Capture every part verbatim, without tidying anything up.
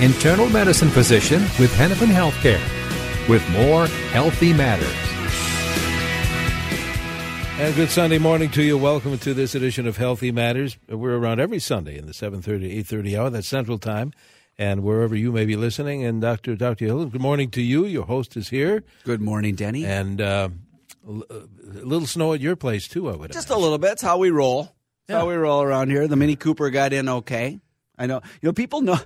internal medicine physician with Hennepin Healthcare, with more Healthy Matters. And good Sunday morning to you. Welcome to this edition of Healthy Matters. We're around every Sunday in the seven thirty to eight thirty hour. That's Central Time. And wherever you may be listening. And Doctor Doctor Hilden, good morning to you. Your host is here. Good morning, Denny. And uh, a little snow at your place, too, I would Just imagine. A little bit. It's how we roll. It's yeah. how we roll around here. The Mini Cooper got in okay. I know. You know, people know...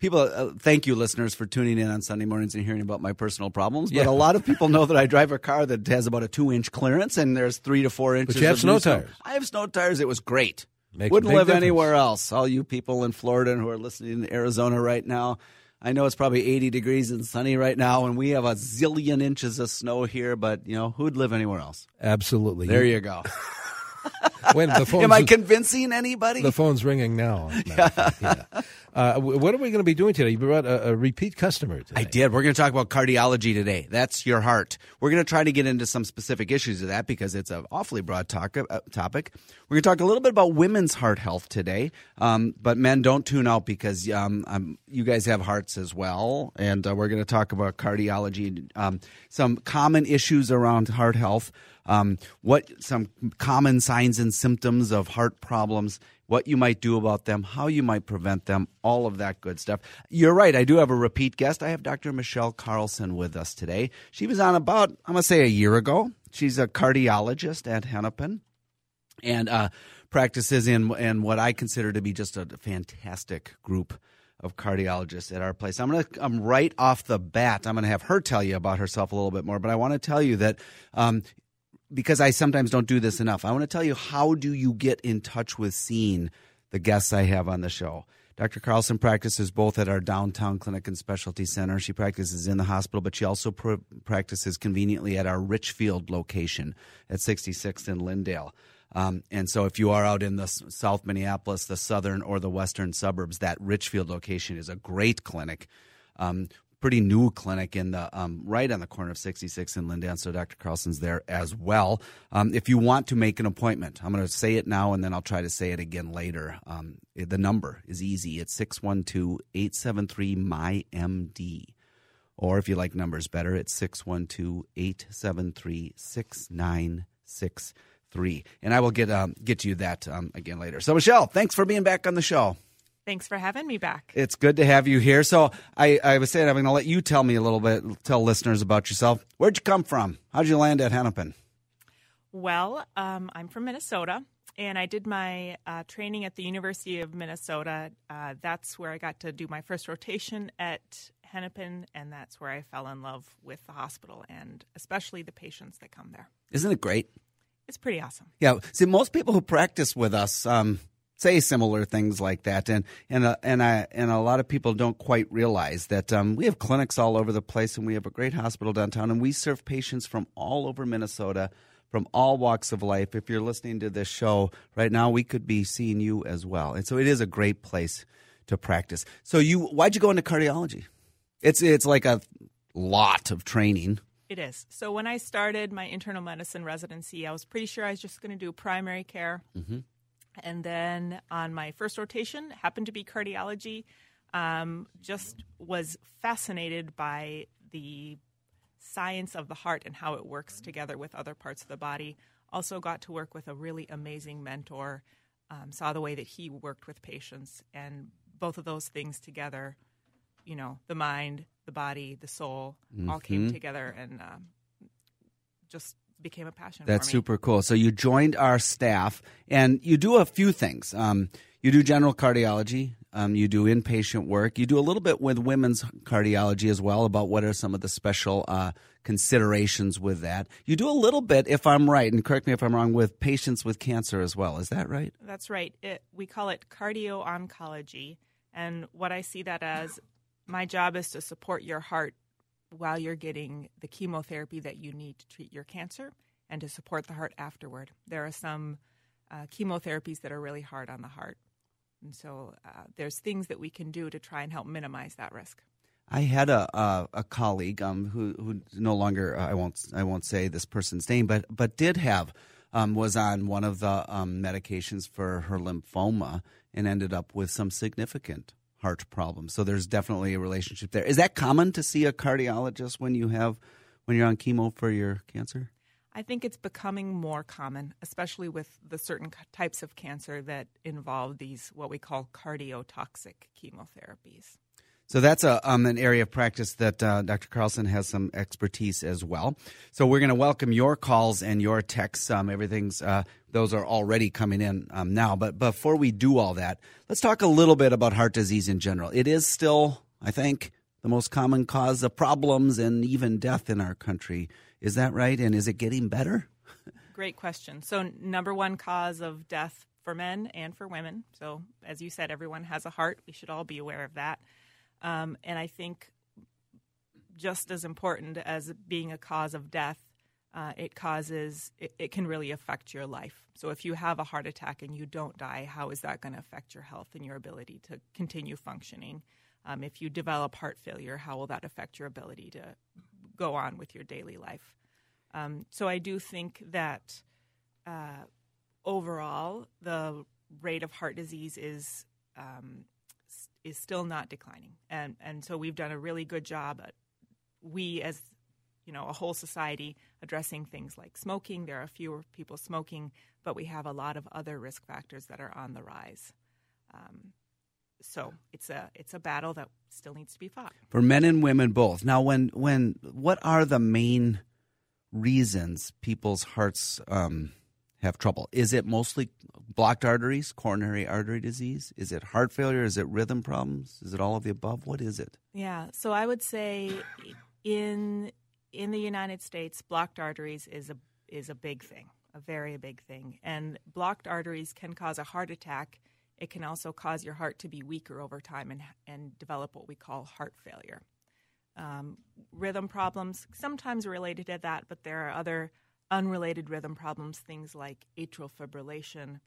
People, uh, thank you, listeners, for tuning in on Sunday mornings and hearing about my personal problems. But yeah. a lot of people know that I drive a car that has about a two-inch clearance, and there's three to four inches. But you have of snow tires. Snow. I have snow tires. It was great. Makes Wouldn't live difference. Anywhere else. All you people in Florida and who are listening in Arizona right now, I know it's probably eighty degrees and sunny right now, and we have a zillion inches of snow here. But you know, who'd live anywhere else? Absolutely. There you go. When the phone's, Am I convincing anybody? The phone's ringing now. Yeah. Yeah. Uh, what are we going to be doing today? You brought a, a repeat customer today. I did. We're going to talk about cardiology today. That's your heart. We're going to try to get into some specific issues of that because it's an awfully broad talk, uh, topic. We're going to talk a little bit about women's heart health today. Um, but men, don't tune out because um, um, you guys have hearts as well. And uh, we're going to talk about cardiology, um, some common issues around heart health. Um, what some common signs and symptoms of heart problems, what you might do about them, how you might prevent them, all of that good stuff. You're right. I do have a repeat guest. I have Doctor Michelle Carlson with us today. She was on about, I'm going to say, a year ago. She's a cardiologist at Hennepin and uh, practices in, in what I consider to be just a fantastic group of cardiologists at our place. I'm going to, I'm right off the bat, I'm going to have her tell you about herself a little bit more, but I want to tell you that um, – because I sometimes don't do this enough, I want to tell you, how do you get in touch with seeing the guests I have on the show? Doctor Carlson practices both at our downtown clinic and specialty center. She practices in the hospital, but she also pr- practices conveniently at our Richfield location at sixty-sixth and Lindale. Um, and so if you are out in the s- South Minneapolis, the southern or the western suburbs, that Richfield location is a great clinic. Um Pretty new clinic in the um, right on the corner of sixty-six and Lindale, so Doctor Carlson's there as well. Um, if you want to make an appointment, I'm going to say it now and then I'll try to say it again later. Um, the number is easy. It's six one two, eight seven three, M Y M D. Or if you like numbers better, it's six one two, eight seven three, six nine six three. And I will get um, get you that um, again later. So, Michelle, thanks for being back on the show. Thanks for having me back. It's good to have you here. So I, I was saying, I'm going to let you tell me a little bit, tell listeners about yourself. Where'd you come from? How'd you land at Hennepin? Well, um, I'm from Minnesota, and I did my uh, training at the University of Minnesota. Uh, that's where I got to do my first rotation at Hennepin, and that's where I fell in love with the hospital and especially the patients that come there. Isn't it great? It's pretty awesome. Yeah. See, most people who practice with us um, – say similar things like that, and and uh, and I and a lot of people don't quite realize that um, we have clinics all over the place, and we have a great hospital downtown, and we serve patients from all over Minnesota, from all walks of life. If you're listening to this show right now, we could be seeing you as well, and so it is a great place to practice. So you, why'd you go into cardiology? It's it's like a lot of training. It is. So when I started my internal medicine residency, I was pretty sure I was just going to do primary care. Mm-hmm. And then on my first rotation, happened to be cardiology, um, just was fascinated by the science of the heart and how it works together with other parts of the body. Also got to work with a really amazing mentor um, saw the way that he worked with patients, and both of those things together, you know, the mind, the body, the soul, mm-hmm. all came together and um, just became a passion That's for me. Super cool. So you joined our staff, and you do a few things. Um, you do general cardiology. Um, you do inpatient work. You do a little bit with women's cardiology as well, about what are some of the special uh, considerations with that. You do a little bit, if I'm right, and correct me if I'm wrong, with patients with cancer as well. Is that right? That's right. It, we call it cardio-oncology. And what I see that as, my job is to support your heart while you're getting the chemotherapy that you need to treat your cancer, and to support the heart afterward. There are some uh, chemotherapies that are really hard on the heart. And so uh, there's things that we can do to try and help minimize that risk. I had a a, a colleague um, who who no longer uh, I won't I won't say this person's name, but but did have um, was on one of the um, medications for her lymphoma and ended up with some significant heart problems. So there's definitely a relationship there. Is that common to see a cardiologist when you have when you're on chemo for your cancer? I think it's becoming more common, especially with the certain types of cancer that involve these what we call cardiotoxic chemotherapies. So that's a um, an area of practice that uh, Doctor Carlson has some expertise as well. So we're going to welcome your calls and your texts. Um, everything's uh, those are already coming in um, now. But before we do all that, let's talk a little bit about heart disease in general. It is still, I think, the most common cause of problems and even death in our country. Is that right? And is it getting better? Great question. So number one cause of death for men and for women. So as you said, everyone has a heart. We should all be aware of that. Um, and I think just as important as being a cause of death, uh, it causes it, it can really affect your life. So if you have a heart attack and you don't die, how is that going to affect your health and your ability to continue functioning? Um, if you develop heart failure, how will that affect your ability to go on with your daily life? Um, so I do think that uh, overall the rate of heart disease is um, is still not declining, and and so we've done a really good job at we as you know a whole society addressing things like smoking. There are fewer people smoking, but we have a lot of other risk factors that are on the rise. Um, So it's a it's a battle that still needs to be fought. For men and women both. Now, when when what are the main reasons people's hearts um, have trouble? Is it mostly blocked arteries, coronary artery disease? Is it heart failure? Is it rhythm problems? Is it all of the above? What is it? Yeah. So I would say in in the United States, blocked arteries is a is a big thing, a very big thing. And blocked arteries can cause a heart attack. It can also cause your heart to be weaker over time and and develop what we call heart failure. Um, rhythm problems, sometimes related to that, but there are other unrelated rhythm problems, things like atrial fibrillation,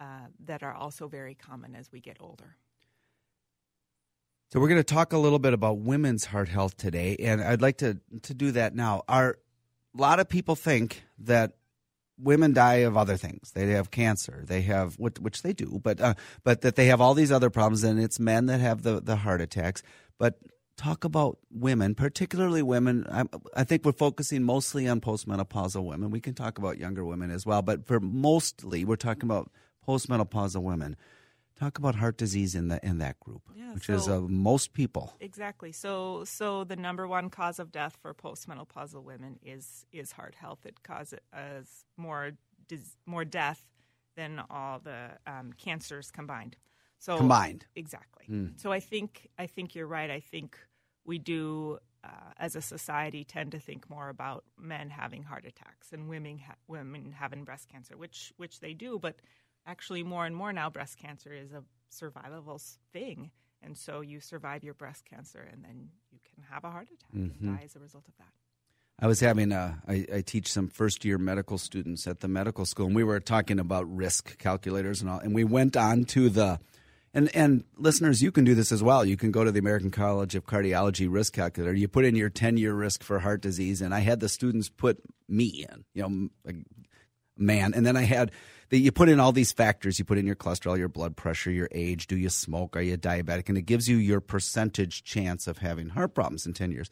uh, that are also very common as we get older. So we're going to talk a little bit about women's heart health today, and I'd like to, to do that now. Our, a lot of people think that women die of other things. They have cancer. They have, which they do, but uh, but that they have all these other problems, and it's men that have the, the heart attacks. But talk about women, particularly women. I, I think we're focusing mostly on postmenopausal women. We can talk about younger women as well, but for mostly we're talking about postmenopausal women. Talk about heart disease in the in that group, yeah, which so, is uh, most people. Exactly. So, so the number one cause of death for postmenopausal women is is heart health. It causes more more death than all the um, cancers combined. So combined, exactly. Mm. So I think I think you're right. I think we do uh, as a society tend to think more about men having heart attacks and women ha- women having breast cancer, which which they do, but. Actually, more and more now, breast cancer is a survivable thing. And so you survive your breast cancer, and then you can have a heart attack mm-hmm. and die as a result of that. I was having a, I, I teach some first-year medical students at the medical school, and we were talking about risk calculators and all. And we went on to the – and and listeners, you can do this as well. You can go to the American College of Cardiology risk calculator. You put in your ten-year risk for heart disease, and I had the students put me in, you know, like – man. And then I had that you put in all these factors. You put in your cholesterol, your blood pressure, your age. Do you smoke? Are you diabetic? And it gives you your percentage chance of having heart problems in ten years.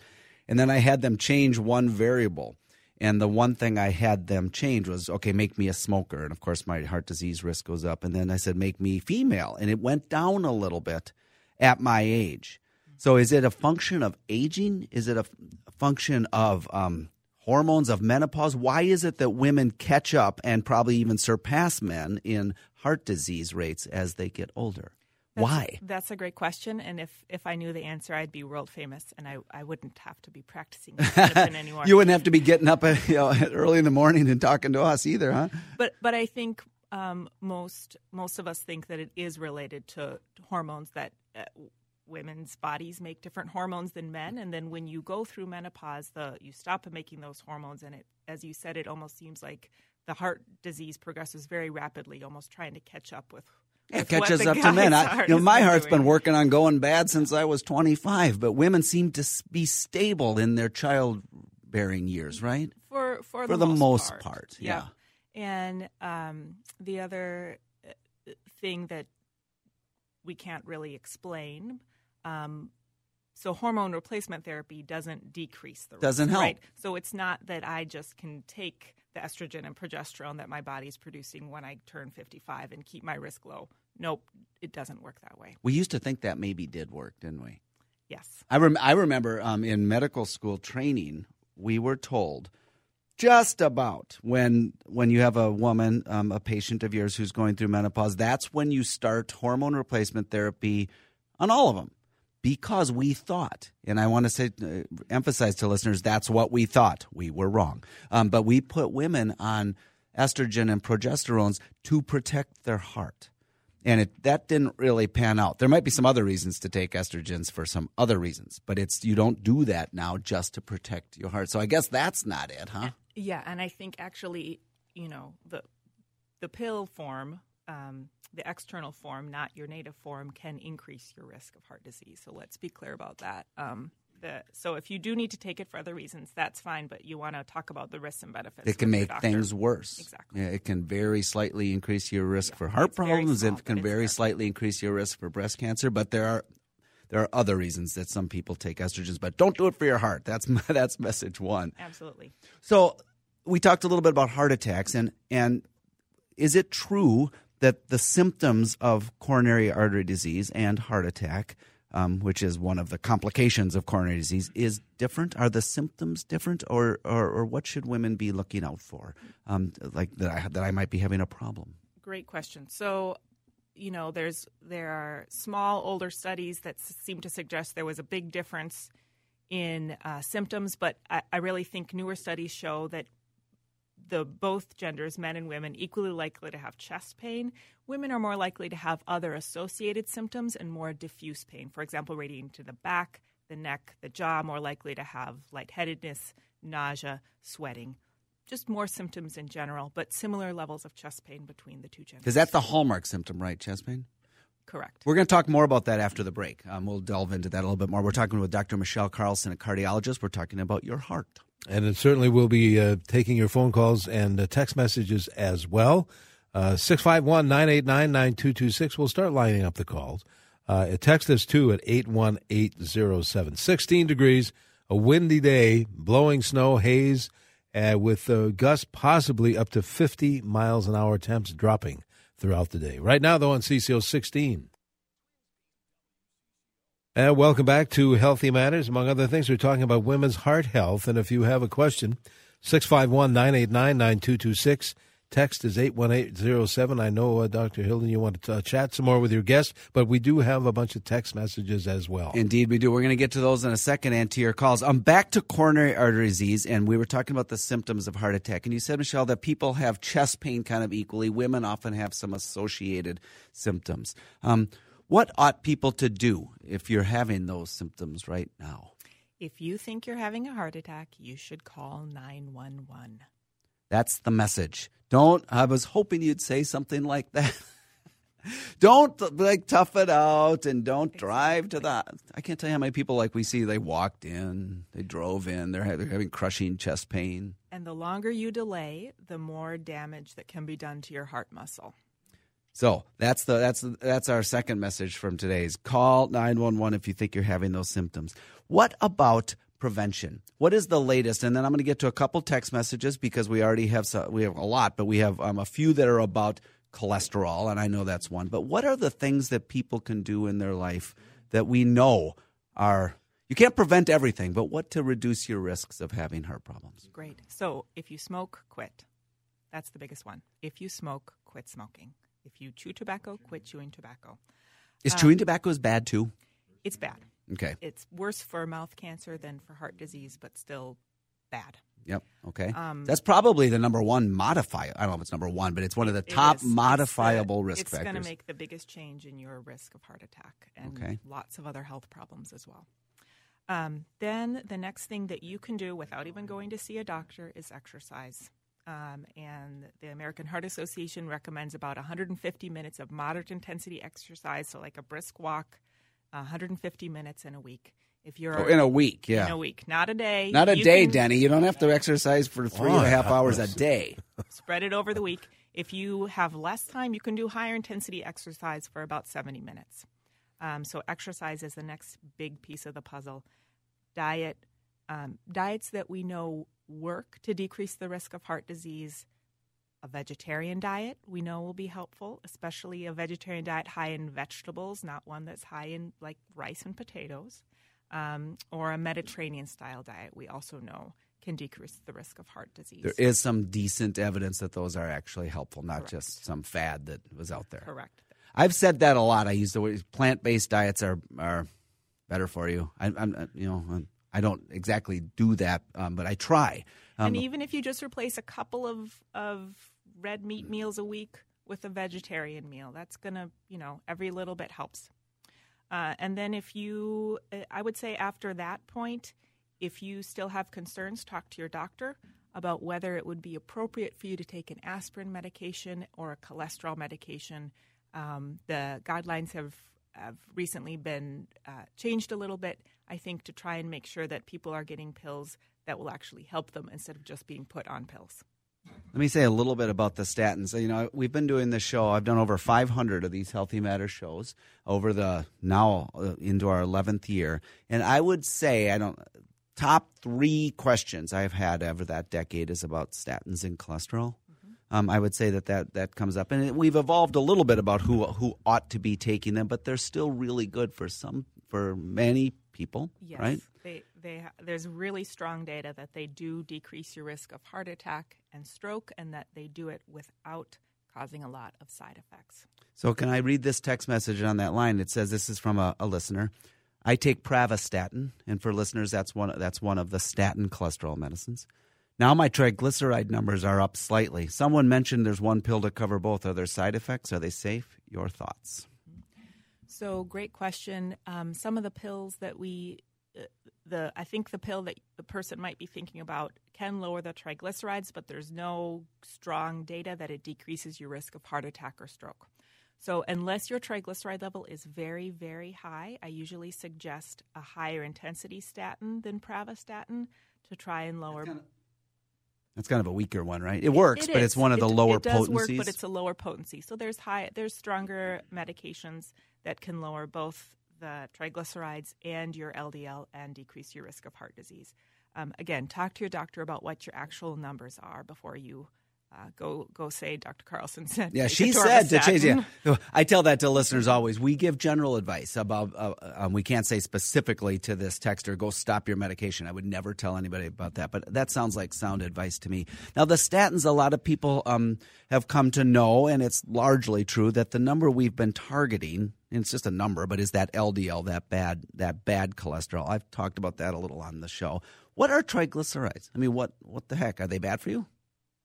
And then I had them change one variable. And the one thing I had them change was, okay, make me a smoker. And, of course, my heart disease risk goes up. And then I said, make me female. And it went down a little bit at my age. So is it a function of aging? Is it a function of um, hormones, of menopause? Why is it that women catch up and probably even surpass men in heart disease rates as they get older? That's, Why? That's a great question. And if, if I knew the answer, I'd be world famous, and I, I wouldn't have to be practicing anymore. You wouldn't have to be getting up at, you know, early in the morning and talking to us either, huh? But but I think um, most most of us think that it is related to, to hormones, that uh, women's bodies make different hormones than men. And then when you go through menopause, the you stop making those hormones. And it, as you said, it almost seems like the heart disease progresses very rapidly, almost trying to catch up with It catches up to men. I, you know, my heart's been working on going bad since I was twenty-five, but women seem to be stable in their childbearing years, right? For for, for the, the most part, part yeah. yeah. And um, the other thing that we can't really explain, um, so hormone replacement therapy doesn't decrease the risk. Doesn't help. Right? So it's not that I just can take the estrogen and progesterone that my body's producing when I turn fifty-five and keep my risk low. Nope, it doesn't work that way. We used to think that maybe did work, didn't we? Yes. I, rem- I remember um, in medical school training, we were told just about when when you have a woman, um, a patient of yours who's going through menopause, that's when you start hormone replacement therapy on all of them. Because we thought, and I want to say, uh, emphasize to listeners, that's what we thought. We were wrong. Um, but we put women on estrogen and progesterones to protect their heart. And it, that didn't really pan out. There might be some other reasons to take estrogens for some other reasons, but it's you don't do that now just to protect your heart. So I guess that's not it, huh? Yeah, and I think actually, you know, the the pill form um, – the external form, not your native form, can increase your risk of heart disease. So let's be clear about that. Um, the, so if you do need to take it for other reasons, that's fine, but you want to talk about the risks and benefits. It can make things worse. Exactly. Yeah, it can very slightly increase your risk yeah, for heart problems. Small, it can very slightly increase your risk for breast cancer. But there are there are other reasons that some people take estrogens, but don't do it for your heart. That's my, that's message one. Absolutely. So we talked a little bit about heart attacks, and and is it true that the symptoms of coronary artery disease and heart attack, um, which is one of the complications of coronary disease, is different? Are the symptoms different, or or, or what should women be looking out for, um, like that I, that I might be having a problem? Great question. So, you know, there's there are small, older studies that seem to suggest there was a big difference in uh, symptoms, but I, I really think newer studies show that the both genders, men and women, equally likely to have chest pain. Women are more likely to have other associated symptoms and more diffuse pain. For example, radiating to the back, the neck, the jaw, more likely to have lightheadedness, nausea, sweating. Just more symptoms in general, but similar levels of chest pain between the two genders. Is that the hallmark symptom, right, chest pain? Correct. We're going to talk more about that after the break. Um, we'll delve into that a little bit more. We're talking with Doctor Michelle Carlson, a cardiologist. We're talking about your heart. And it certainly will be uh, taking your phone calls and uh, text messages as well. Uh, six five one, nine eight nine, nine two two six. We'll start lining up the calls. Uh, text us, too, at eight one eight zero seven. sixteen degrees, a windy day, blowing snow, haze, uh, with uh, gusts possibly up to fifty miles an hour, temps dropping throughout the day. Right now, though, on C C O sixteen. And welcome back to Healthy Matters. Among other things, we're talking about women's heart health. And if you have a question, six five one, nine eight nine, nine two two six. Text is eight one eight zero seven. I know, uh, Doctor Hilden, you want to uh, chat some more with your guest, but we do have a bunch of text messages as well. Indeed, we do. We're going to get to those in a second and to your calls. I'm um, back to coronary artery disease, and we were talking about the symptoms of heart attack. And you said, Michelle, that people have chest pain kind of equally. Women often have some associated symptoms. Um What ought people to do if you're having those symptoms right now? If you think you're having a heart attack, you should call nine one one. That's the message. Don't, I was hoping you'd say something like that. Don't, like, tough it out and don't drive to the, I can't tell you how many people, like, we see, they walked in, they drove in, they're having crushing chest pain. And the longer you delay, the more damage that can be done to your heart muscle. So that's the that's that's our second message from today's call nine one one if you think you're having those symptoms. What about prevention. What is the latest? And then I'm going to get to a couple text messages because we already have so, we have a lot, but we have um, a few that are about cholesterol, and I know that's one. But what are the things that people can do in their life that we know are – you can't prevent everything, but what to reduce your risks of having heart problems? Great. So if you smoke, quit. That's the biggest one. If you smoke, quit smoking. If you chew tobacco, quit chewing tobacco. Is um, chewing tobacco is bad too? It's bad. Okay. It's worse for mouth cancer than for heart disease, but still bad. Yep. Okay. Um, That's probably the number one modifier. I don't know if it's number one, but it's one of the top is, modifiable it's, risk it's factors. It's going to make the biggest change in your risk of heart attack and okay. lots of other health problems as well. Um, then the next thing that you can do without even going to see a doctor is exercise. Um, and the American Heart Association recommends about one hundred fifty minutes of moderate intensity exercise, so like a brisk walk, one hundred fifty minutes in a week. If you're oh, in a week, yeah, in a week, not a day, not a day, can, Denny. You don't have to exercise for three oh, and a half hours a day. Spread it over the week. If you have less time, you can do higher intensity exercise for about seventy minutes. Um, so exercise is the next big piece of the puzzle. Diet, um, diets that we know work to decrease the risk of heart disease. A vegetarian diet we know will be helpful, especially a vegetarian diet high in vegetables, not one that's high in like rice and potatoes, um, or a Mediterranean-style diet we also know can decrease the risk of heart disease. There is some decent evidence that those are actually helpful, not Correct. Just some fad that was out there. Correct. I've said that a lot. I use the word plant-based diets are are better for you. I, I'm you know I'm, I don't exactly do that, um, but I try. Um, and even if you just replace a couple of of red meat meals a week with a vegetarian meal. That's going to, you know, every little bit helps. Uh, and then if you, I would say after that point, if you still have concerns, talk to your doctor about whether it would be appropriate for you to take an aspirin medication or a cholesterol medication. Um, the guidelines have, have recently been uh, changed a little bit, I think, to try and make sure that people are getting pills that will actually help them instead of just being put on pills. Let me say a little bit about the statins. You know, we've been doing this show. I've done over five hundred of these Healthy Matters shows over the now uh, into our eleventh year. And I would say I don't top three questions I've had over that decade is about statins and cholesterol. Mm-hmm. Um, I would say that, that that comes up. And we've evolved a little bit about who who ought to be taking them, but they're still really good for some for many people, yes, right? They, they, there's really strong data that they do decrease your risk of heart attack and stroke, and that they do it without causing a lot of side effects. So can I read this text message on that line? It says this is from a, a listener. I take Pravastatin, and for listeners, that's one that's one of the statin cholesterol medicines. Now my triglyceride numbers are up slightly. Someone mentioned there's one pill to cover both. Are there side effects? Are they safe? Your thoughts. So great question. Um, some of the pills that we The I think the pill that the person might be thinking about can lower the triglycerides, but there's no strong data that it decreases your risk of heart attack or stroke. So unless your triglyceride level is very, very high, I usually suggest a higher intensity statin than Pravastatin to try and lower. That's kind of, that's kind of a weaker one, right? It works, it, it but is. It's one of the it, lower potencies. It does potencies. Work, but it's a lower potency. So there's high, there's stronger medications that can lower both the triglycerides and your L D L and decrease your risk of heart disease. Um, again, talk to your doctor about what your actual numbers are before you uh, go go say Doctor Carlson said. Yeah, she said to change. Yeah. I tell that to listeners always. We give general advice about uh, um, we can't say specifically to this texter, go stop your medication. I would never tell anybody about that, but that sounds like sound advice to me. Now, the statins, a lot of people um, have come to know, and it's largely true that the number we've been targeting – and it's just a number, but is that L D L, that bad that bad cholesterol? I've talked about that a little on the show. What are triglycerides? I mean, what, what the heck? Are they bad for you?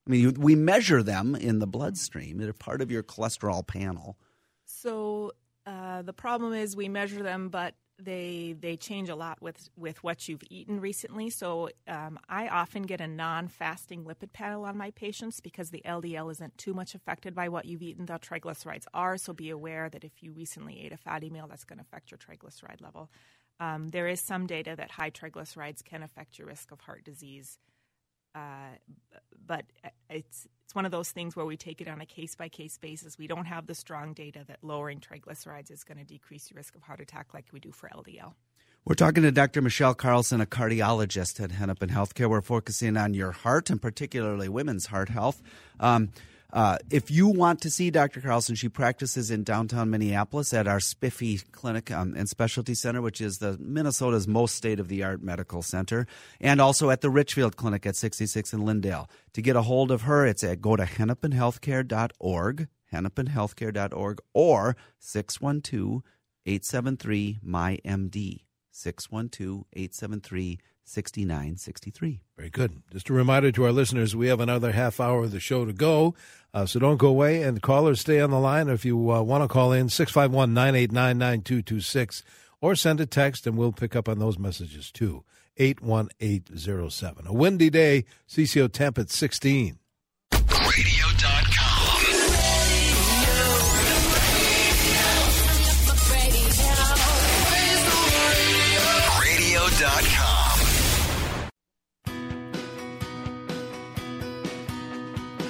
I mean, you, we measure them in the bloodstream. They're part of your cholesterol panel. So uh, the problem is we measure them, but they they change a lot with, with what you've eaten recently. So um, I often get a non-fasting lipid panel on my patients because the L D L isn't too much affected by what you've eaten. The triglycerides are, so be aware that if you recently ate a fatty meal, that's going to affect your triglyceride level. Um, there is some data that high triglycerides can affect your risk of heart disease, uh, but it's it's one of those things where we take it on a case-by-case basis. We don't have the strong data that lowering triglycerides is going to decrease your risk of heart attack like we do for L D L. We're talking to Doctor Michelle Carlson, a cardiologist at Hennepin Healthcare. We're focusing on your heart and particularly women's heart health. Um, uh, if you want to see Doctor Carlson, she practices in downtown Minneapolis at our Spiffy Clinic um, and Specialty Center, which is the Minnesota's most state-of-the-art medical center, and also at the Richfield Clinic at sixty-six in Lindale. To get a hold of her, it's at go to hennepin healthcare dot org, hennepin healthcare dot org, or six one two, eight seven three, M Y M D. six one two, eight seven three, six nine six three. Very good. Just a reminder to our listeners, we have another half hour of the show to go, uh, so don't go away. And callers, stay on the line. If you uh, want to call in, six five one, nine eight nine, nine two two six, or send a text, and we'll pick up on those messages too, eight one eight zero seven. A windy day, C C O temp at sixteen.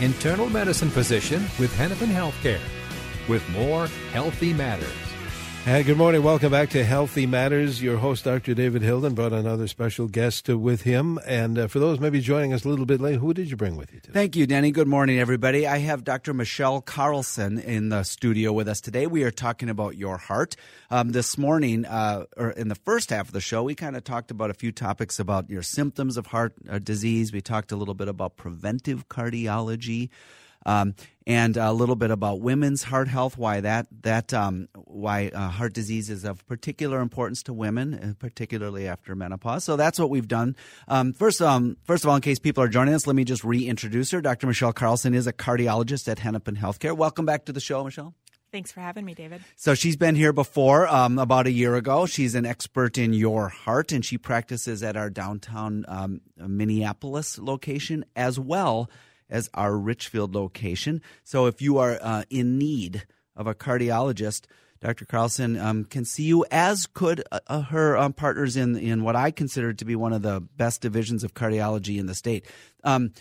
internal medicine physician with Hennepin Healthcare, with more Healthy Matters. And good morning. Welcome back to Healthy Matters. Your host, Doctor David Hilden, brought another special guest with him. And uh, for those maybe joining us a little bit late, who did you bring with you today? Thank you, Denny. Good morning, everybody. I have Doctor Michelle Carlson in the studio with us today. We are talking about your heart. Um, this morning, uh, or in the first half of the show, we kind of talked about a few topics about your symptoms of heart disease. We talked a little bit about preventive cardiology. Um, and a little bit about women's heart health, why that that um, why uh, heart disease is of particular importance to women, particularly after menopause. So that's what we've done. Um, first, um, first of all, in case people are joining us, let me just reintroduce her. Doctor Michelle Carlson is a cardiologist at Hennepin Healthcare. Welcome back to the show, Michelle. Thanks for having me, David. So she's been here before, um, about a year ago. She's an expert in your heart, and she practices at our downtown um, Minneapolis location as well as our Richfield location. So if you are uh, in need of a cardiologist, Doctor Carlson um, can see you, as could uh, her um, partners in, in what I consider to be one of the best divisions of cardiology in the state. Um,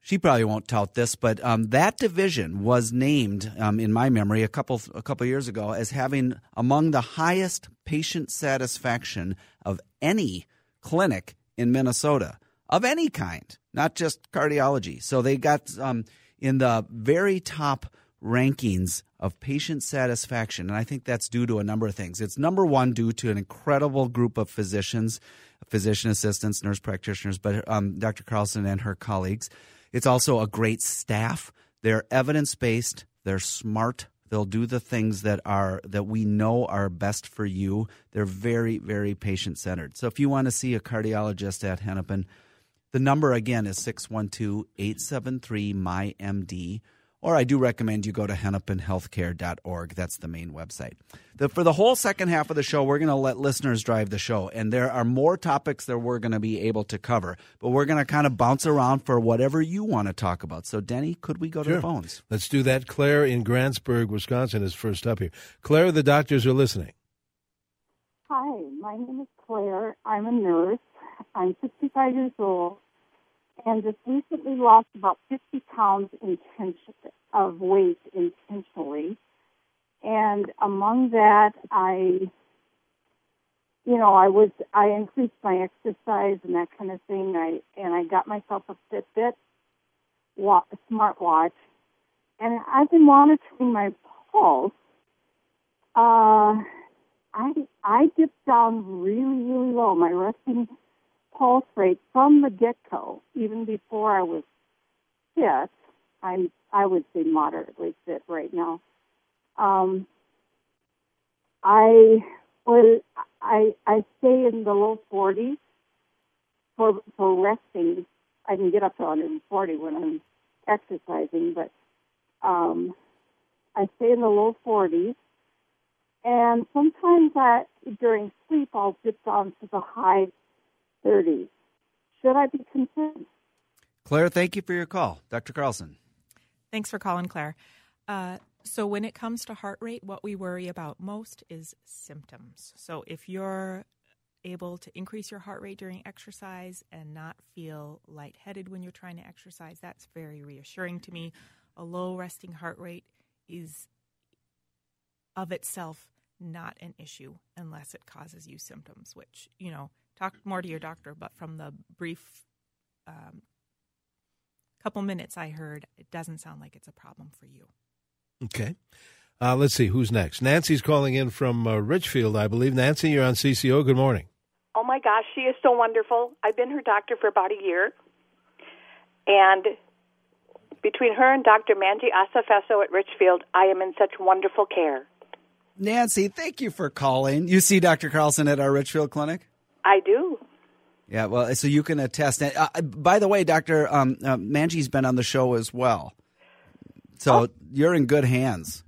she probably won't tout this, but um, that division was named, um, in my memory, a couple a couple years ago as having among the highest patient satisfaction of any clinic in Minnesota, of any kind, not just cardiology. So they got um, in the very top rankings of patient satisfaction, and I think that's due to a number of things. It's number one due to an incredible group of physicians, physician assistants, nurse practitioners, but um, Doctor Carlson and her colleagues. It's also a great staff. They're evidence-based. They're smart. They'll do the things that are that we know are best for you. They're very, very patient-centered. So if you want to see a cardiologist at Hennepin, the number, again, is six one two, eight seven three, M Y M D, or I do recommend you go to hennepin healthcare dot org. That's the main website. The, for the whole second half of the show, we're going to let listeners drive the show, and there are more topics that we're going to be able to cover, but we're going to kind of bounce around for whatever you want to talk about. So, Denny, could we go to sure. the phones? Let's do that. Claire in Grantsburg, Wisconsin is first up here. Claire, the doctors are listening. Hi, my name is Claire. I'm a nurse. I'm sixty-five years old and just recently lost about fifty pounds of weight intentionally. And among that, I, you know, I was, I increased my exercise and that kind of thing. I, and I got myself a Fitbit, a smartwatch, and I've been monitoring my pulse. Uh, I, I dipped down really, really low. My resting pulse rate from the get-go, even before I was fit, I'm, I would say moderately fit right now, um, I, well, I I stay in the low forties for, for resting. I can get up to one forty when I'm exercising, but um, I stay in the low forties, And sometimes that, during sleep, I'll dip down to the high thirties. Should I be concerned? Claire, thank you for your call. Doctor Carlson. Thanks for calling, Claire. Uh, so when it comes to heart rate, what we worry about most is symptoms. So if you're able to increase your heart rate during exercise and not feel lightheaded when you're trying to exercise, that's very reassuring to me. A low resting heart rate is of itself not an issue unless it causes you symptoms, which, you know, talk more to your doctor. But from the brief um, couple minutes I heard, it doesn't sound like it's a problem for you. Okay. Uh, let's see. Who's next? Nancy's calling in from uh, Richfield, I believe. Nancy, you're on C C O. Good morning. Oh, my gosh. She is so wonderful. I've been her doctor for about a year. And between her and Doctor Manji Asafeso at Richfield, I am in such wonderful care. Nancy, thank you for calling. You see Doctor Carlson at our Richfield clinic? I do. Yeah, well, so you can attest. Uh, by the way, Doctor Um, uh, Manji's been on the show as well. So oh. You're in good hands.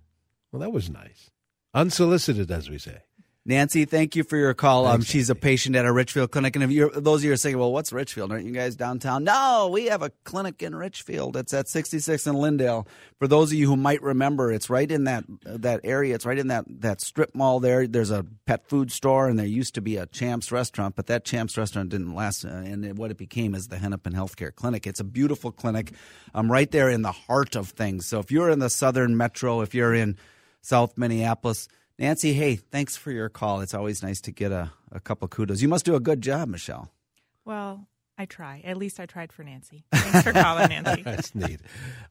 Well, that was nice. Unsolicited, as we say. Nancy, thank you for your call. Thanks, um, she's a patient at a Richfield clinic. And if you're, those of you who are saying, well, what's Richfield? Aren't you guys downtown? No, we have a clinic in Richfield. It's at sixty-six in Lindale. For those of you who might remember, it's right in that uh, that area. It's right in that, that strip mall there. There's a pet food store, and there used to be a Champs restaurant, but that Champs restaurant didn't last, uh, and it, what it became is the Hennepin Healthcare Clinic. It's a beautiful clinic um, right there in the heart of things. So if you're in the southern metro, if you're in South Minneapolis, Nancy, hey, thanks for your call. It's always nice to get a, a couple kudos. You must do a good job, Michelle. Well, I try. At least I tried for Nancy. Thanks for calling, Nancy. That's neat.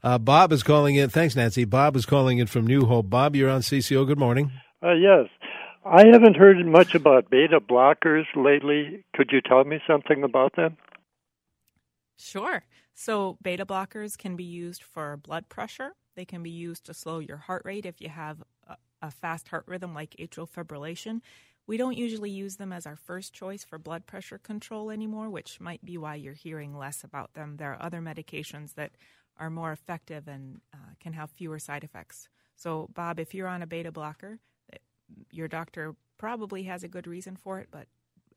Uh, Bob is calling in. Thanks, Nancy. Bob is calling in from New Hope. Bob, you're on C C O. Good morning. Uh, yes. I haven't heard much about beta blockers lately. Could you tell me something about them? Sure. So beta blockers can be used for blood pressure. They can be used to slow your heart rate if you have a, a fast heart rhythm like atrial fibrillation. We don't usually use them as our first choice for blood pressure control anymore, which might be why you're hearing less about them. There are other medications that are more effective and uh, can have fewer side effects. So, Bob, if you're on a beta blocker, your doctor probably has a good reason for it, but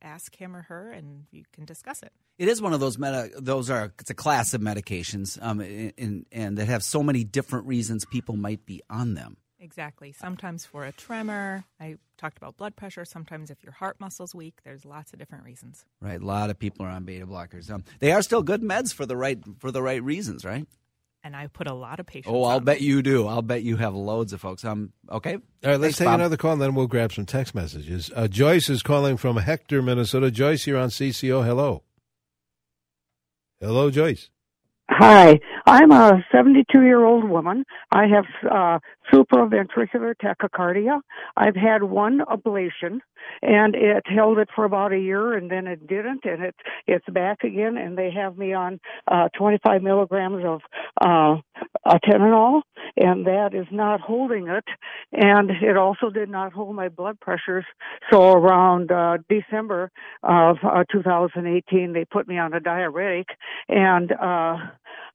ask him or her and you can discuss it. It is one of those meta, those are, it's a class of medications um, and, and that have so many different reasons people might be on them. Exactly. Sometimes for a tremor. I talked about blood pressure. Sometimes if your heart muscle's weak, there's lots of different reasons. Right. A lot of people are on beta blockers. Um, they are still good meds for the right for the right reasons, right? And I put a lot of patients on. Oh, I'll on. bet you do. I'll bet you have loads of folks. Um, okay. All right, let's Thanks, take Bob. another call, and then we'll grab some text messages. Uh, Joyce is calling from Hector, Minnesota. Joyce, you're on C C O. Hello. Hello, Joyce. Hi, I'm a seventy-two-year-old woman. I have uh, supraventricular tachycardia. I've had one ablation, and it held it for about a year, and then it didn't, and it, it's back again, and they have me on uh, twenty-five milligrams of uh, atenolol, and that is not holding it, and it also did not hold my blood pressures. So around uh, December of uh, two thousand eighteen, they put me on a diuretic, and uh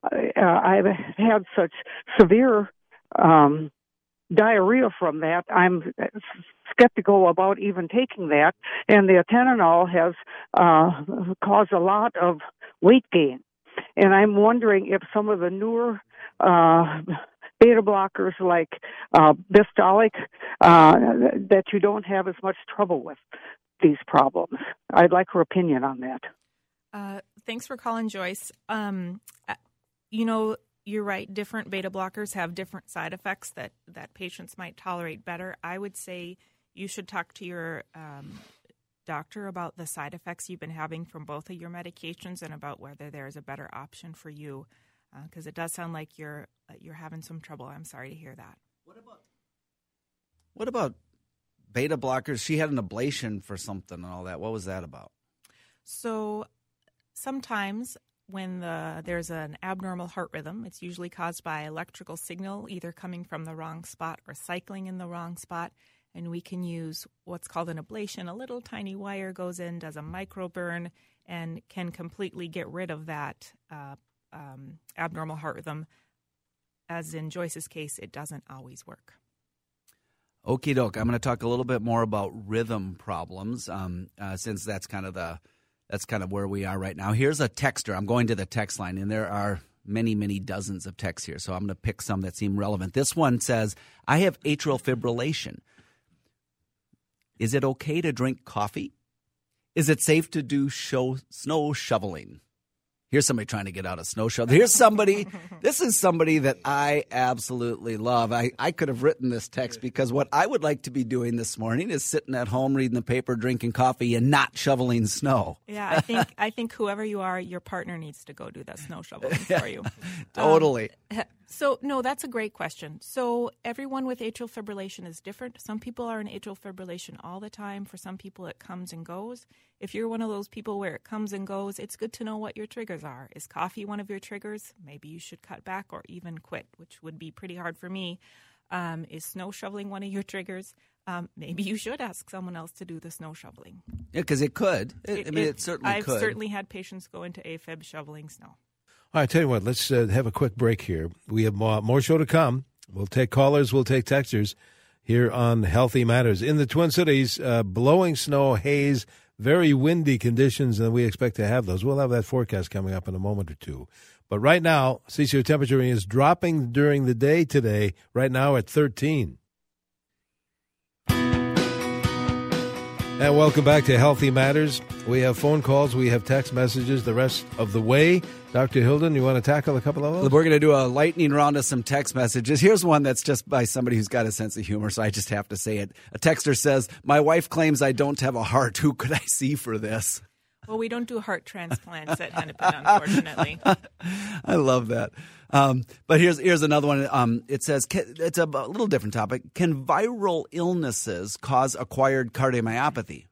Uh, I've had such severe um, diarrhea from that, I'm skeptical about even taking that. And the atenolol has uh, caused a lot of weight gain. And I'm wondering if some of the newer uh, beta blockers like uh, Bistolic, uh, that you don't have as much trouble with these problems. I'd like her opinion on that. Uh, thanks for calling, Joyce. Um, you know, you're right. Different beta blockers have different side effects that, that patients might tolerate better. I would say you should talk to your um, doctor about the side effects you've been having from both of your medications and about whether there is a better option for you, because uh, it does sound like you're uh, you're having some trouble. I'm sorry to hear that. What about what about beta blockers? She had an ablation for something and all that. What was that about? So. Sometimes when the, there's an abnormal heart rhythm, it's usually caused by electrical signal either coming from the wrong spot or cycling in the wrong spot, and we can use what's called an ablation. A little tiny wire goes in, does a microburn, and can completely get rid of that uh, um, abnormal heart rhythm. As in Joyce's case, it doesn't always work. Okie doke. I'm going to talk a little bit more about rhythm problems, um, uh, since that's kind of the that's kind of where we are right now. Here's a texter. I'm going to the text line, and there are many, many dozens of texts here, so I'm going to pick some that seem relevant. This one says, I have atrial fibrillation. Is it okay to drink coffee? Is it safe to do show, snow shoveling? Here's somebody trying to get out of snow shovel. Here's somebody – this is somebody that I absolutely love. I, I could have written this text because what I would like to be doing this morning is sitting at home reading the paper, drinking coffee, and not shoveling snow. Yeah, I think I think whoever you are, your partner needs to go do that snow shoveling for you. Totally. Um, so, no, that's a great question. So everyone with atrial fibrillation is different. Some people are in atrial fibrillation all the time. For some people, it comes and goes. If you're one of those people where it comes and goes, it's good to know what your triggers are. Is coffee one of your triggers? Maybe you should cut back or even quit, which would be pretty hard for me. Um, is snow shoveling one of your triggers? Um, maybe you should ask someone else to do the snow shoveling. Yeah, because it could. It, it, I mean, it, it certainly I've could. I've certainly had patients go into AFib shoveling snow. All right, tell you what, let's uh, have a quick break here. We have more, more show to come. We'll take callers, we'll take texters here on Healthy Matters. In the Twin Cities, uh, blowing snow, haze, very windy conditions, and we expect to have those. We'll have that forecast coming up in a moment or two. But right now, C C O temperature is dropping during the day today, right now at thirteen. And welcome back to Healthy Matters. We have phone calls. We have text messages the rest of the way. Doctor Hilden, you want to tackle a couple of those? We're going to do a lightning round of some text messages. Here's one that's just by somebody who's got a sense of humor, so I just have to say it. A texter says, my wife claims I don't have a heart. Who could I see for this? Well, we don't do heart transplants at Hennepin, unfortunately. I love that. Um, but here's here's another one. Um, it says, it's a little different topic. Can viral illnesses cause acquired cardiomyopathy?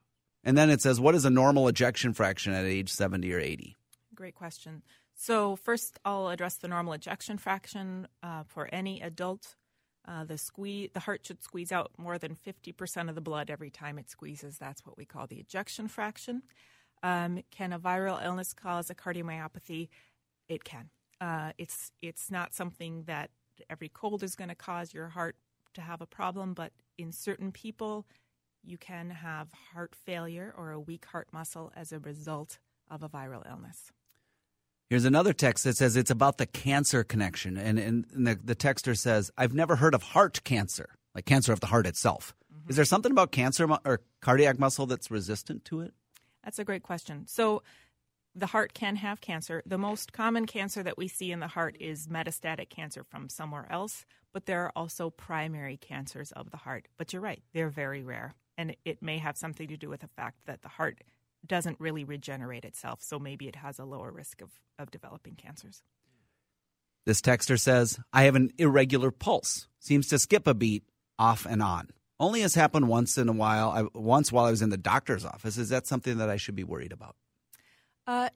And then it says, what is a normal ejection fraction at age seventy or eighty? Great question. So first, I'll address the normal ejection fraction uh, for any adult. Uh, the squeeze, the heart should squeeze out more than fifty percent of the blood every time it squeezes. That's what we call the ejection fraction. Um, can a viral illness cause a cardiomyopathy? It can. Uh, it's it's not something that every cold is going to cause your heart to have a problem, but in certain people, you can have heart failure or a weak heart muscle as a result of a viral illness. Here's another text that says it's about the cancer connection. And, and, and the, the texter says, I've never heard of heart cancer, like cancer of the heart itself. Mm-hmm. Is there something about cancer mu- or cardiac muscle that's resistant to it? That's a great question. So the heart can have cancer. The most common cancer that we see in the heart is metastatic cancer from somewhere else. But there are also primary cancers of the heart. But you're right. They're very rare. And it may have something to do with the fact that the heart doesn't really regenerate itself, so maybe it has a lower risk of, of developing cancers. This texter says, I have an irregular pulse, seems to skip a beat off and on. Only has happened once in a while, I, once while I was in the doctor's office. Is that something that I should be worried about? Uh,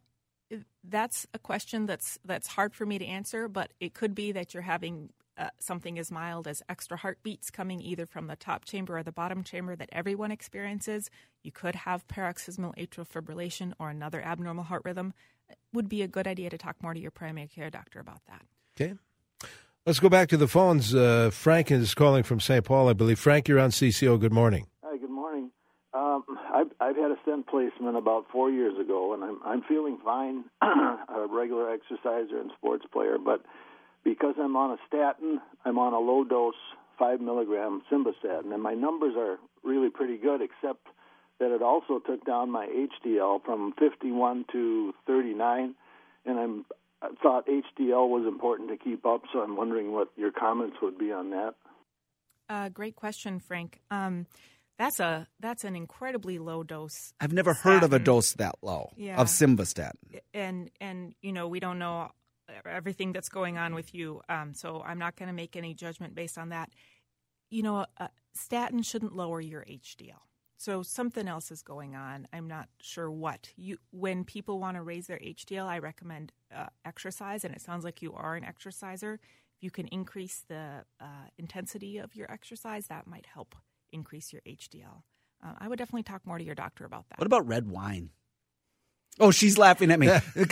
that's a question that's that's hard for me to answer, but it could be that you're having uh, something as mild as extra heartbeats coming either from the top chamber or the bottom chamber that everyone experiences. You could have paroxysmal atrial fibrillation or another abnormal heart rhythm. It would be a good idea to talk more to your primary care doctor about that. Okay. Let's go back to the phones. Uh, Frank is calling from Saint Paul, I believe. Frank, you're on C C O. Good morning. Hi, good morning. Um, I've, I've had a stent placement about four years ago, and I'm, I'm feeling fine, a regular exerciser and sports player. But because I'm on a statin, I'm on a low-dose five milligram simvastatin, and my numbers are really pretty good, except that it also took down my H D L from fifty-one to thirty-nine, and I'm, I thought H D L was important to keep up, so I'm wondering what your comments would be on that. Uh, great question, Frank. Um, that's a that's an incredibly low dose. I've never statin. heard of a dose that low yeah. of simvastatin. And and you know we don't know everything that's going on with you, um, so I'm not going to make any judgment based on that. You know, a statin shouldn't lower your H D L. So something else is going on. I'm not sure what. You, when people want to raise their H D L, I recommend uh, exercise, and it sounds like you are an exerciser. If you can increase the uh, intensity of your exercise, that might help increase your H D L. Uh, I would definitely talk more to your doctor about that. What about red wine? Oh, she's laughing at me. so, she's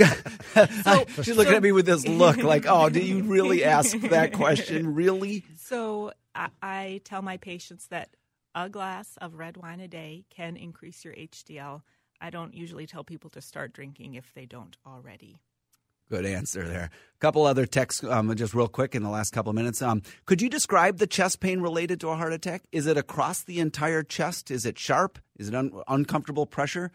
looking so, at me with this look like, oh, do you really ask that question? Really? So I, I tell my patients that a glass of red wine a day can increase your H D L. I don't usually tell people to start drinking if they don't already. Good answer there. A couple other texts, um, just real quick in the last couple of minutes. Um, could you describe the chest pain related to a heart attack? Is it across the entire chest? Is it sharp? Is it un- uncomfortable pressure?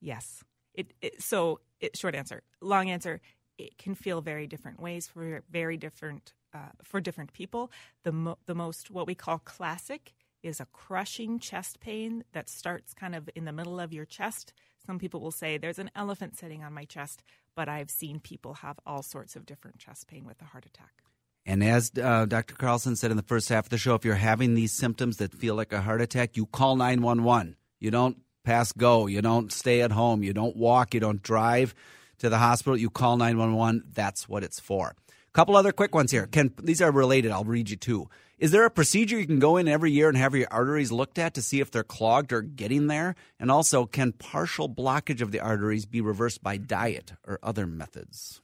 Yes. It, it so it, short answer. Long answer. It can feel very different ways for very different uh, for different people. The mo- the most what we call classic is a crushing chest pain that starts kind of in the middle of your chest. Some people will say, there's an elephant sitting on my chest, but I've seen people have all sorts of different chest pain with a heart attack. And as uh, Doctor Carlson said in the first half of the show, if you're having these symptoms that feel like a heart attack, you call nine one one. You don't pass go. You don't stay at home. You don't walk. You don't drive to the hospital. You call nine one one. That's what it's for. A couple other quick ones here. Can, these are related. I'll read you two. Is there a procedure you can go in every year and have your arteries looked at to see if they're clogged or getting there? And also, can partial blockage of the arteries be reversed by diet or other methods?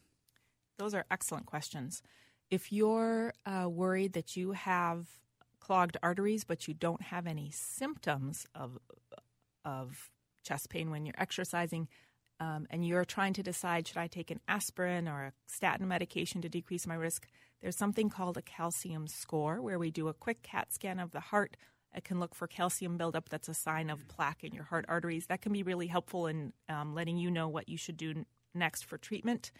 Those are excellent questions. If you're uh, worried that you have clogged arteries but you don't have any symptoms of, of chest pain when you're exercising, um, and you're trying to decide, should I take an aspirin or a statin medication to decrease my risk? There's something called a calcium score where we do a quick CAT scan of the heart. It can look for calcium buildup. That's a sign of plaque in your heart arteries. That can be really helpful in um, letting you know what you should do n- next for treatment,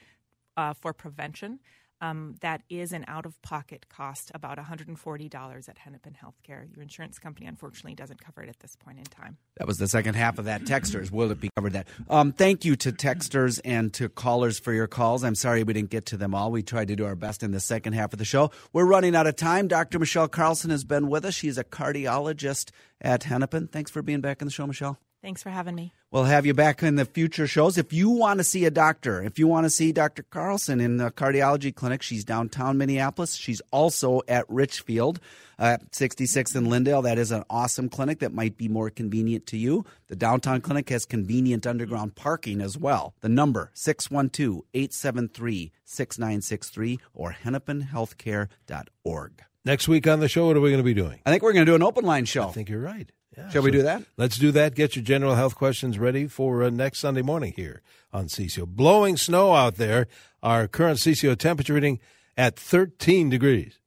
uh, for prevention. Um, that is an out-of-pocket cost, about one hundred forty dollars at Hennepin Healthcare. Your insurance company, unfortunately, doesn't cover it at this point in time. That was the second half of that, texters. Will it be covered that? Um, thank you to texters and to callers for your calls. I'm sorry we didn't get to them all. We tried to do our best in the second half of the show. We're running out of time. Doctor Michelle Carlson has been with us. She's a cardiologist at Hennepin. Thanks for being back on the show, Michelle. Thanks for having me. We'll have you back in the future shows. If you want to see a doctor, if you want to see Doctor Carlson in the cardiology clinic, she's downtown Minneapolis. She's also at Richfield, uh, sixty-sixth and Lindale. That is an awesome clinic that might be more convenient to you. The downtown clinic has convenient underground parking as well. The number, six one two, eight seven three, six nine six three or hennepin healthcare dot org. Next week on the show, what are we going to be doing? I think we're going to do an open line show. I think you're right. Yeah, Shall so we do that? Let's do that. Get your general health questions ready for uh, next Sunday morning here on C C O. Blowing snow out there. Our current C C O temperature reading at thirteen degrees.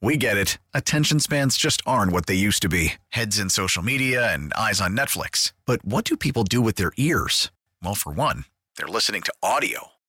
We get it. Attention spans just aren't what they used to be. Heads in social media and eyes on Netflix. But what do people do with their ears? Well, for one, they're listening to audio.